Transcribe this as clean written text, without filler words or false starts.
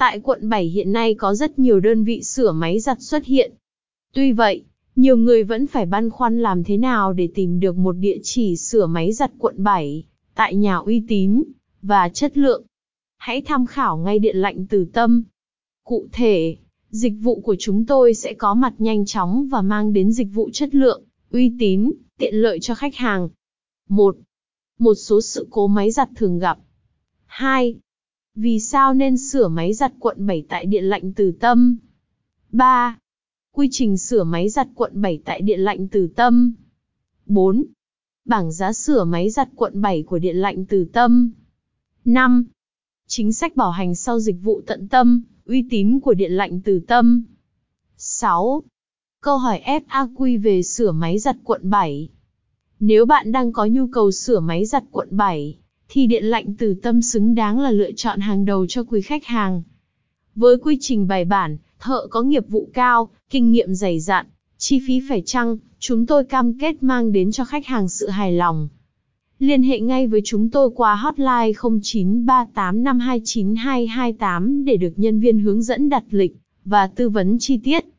Tại quận 7 hiện nay có rất nhiều đơn vị sửa máy giặt xuất hiện. Tuy vậy, nhiều người vẫn phải băn khoăn làm thế nào để tìm được một địa chỉ sửa máy giặt quận 7, tại nhà uy tín và chất lượng. Hãy tham khảo ngay Điện lạnh Từ Tâm. Cụ thể, dịch vụ của chúng tôi sẽ có mặt nhanh chóng và mang đến dịch vụ chất lượng, uy tín, tiện lợi cho khách hàng. 1. Một số sự cố máy giặt thường gặp. 2. Vì sao nên sửa máy giặt quận 7 tại Điện lạnh Từ Tâm? 3. Quy trình sửa máy giặt quận 7 tại Điện lạnh Từ Tâm. 4. Bảng giá sửa máy giặt quận 7 của Điện lạnh Từ Tâm. 5. Chính sách bảo hành sau dịch vụ tận tâm, uy tín của Điện lạnh Từ Tâm. 6. Câu hỏi FAQ về sửa máy giặt quận 7. Nếu bạn đang có nhu cầu sửa máy giặt quận 7, thì Điện lạnh Từ Tâm xứng đáng là lựa chọn hàng đầu cho quý khách hàng. Với quy trình bài bản, thợ có nghiệp vụ cao, kinh nghiệm dày dặn, chi phí phải chăng, chúng tôi cam kết mang đến cho khách hàng sự hài lòng. Liên hệ ngay với chúng tôi qua hotline 0938529228 để được nhân viên hướng dẫn đặt lịch và tư vấn chi tiết.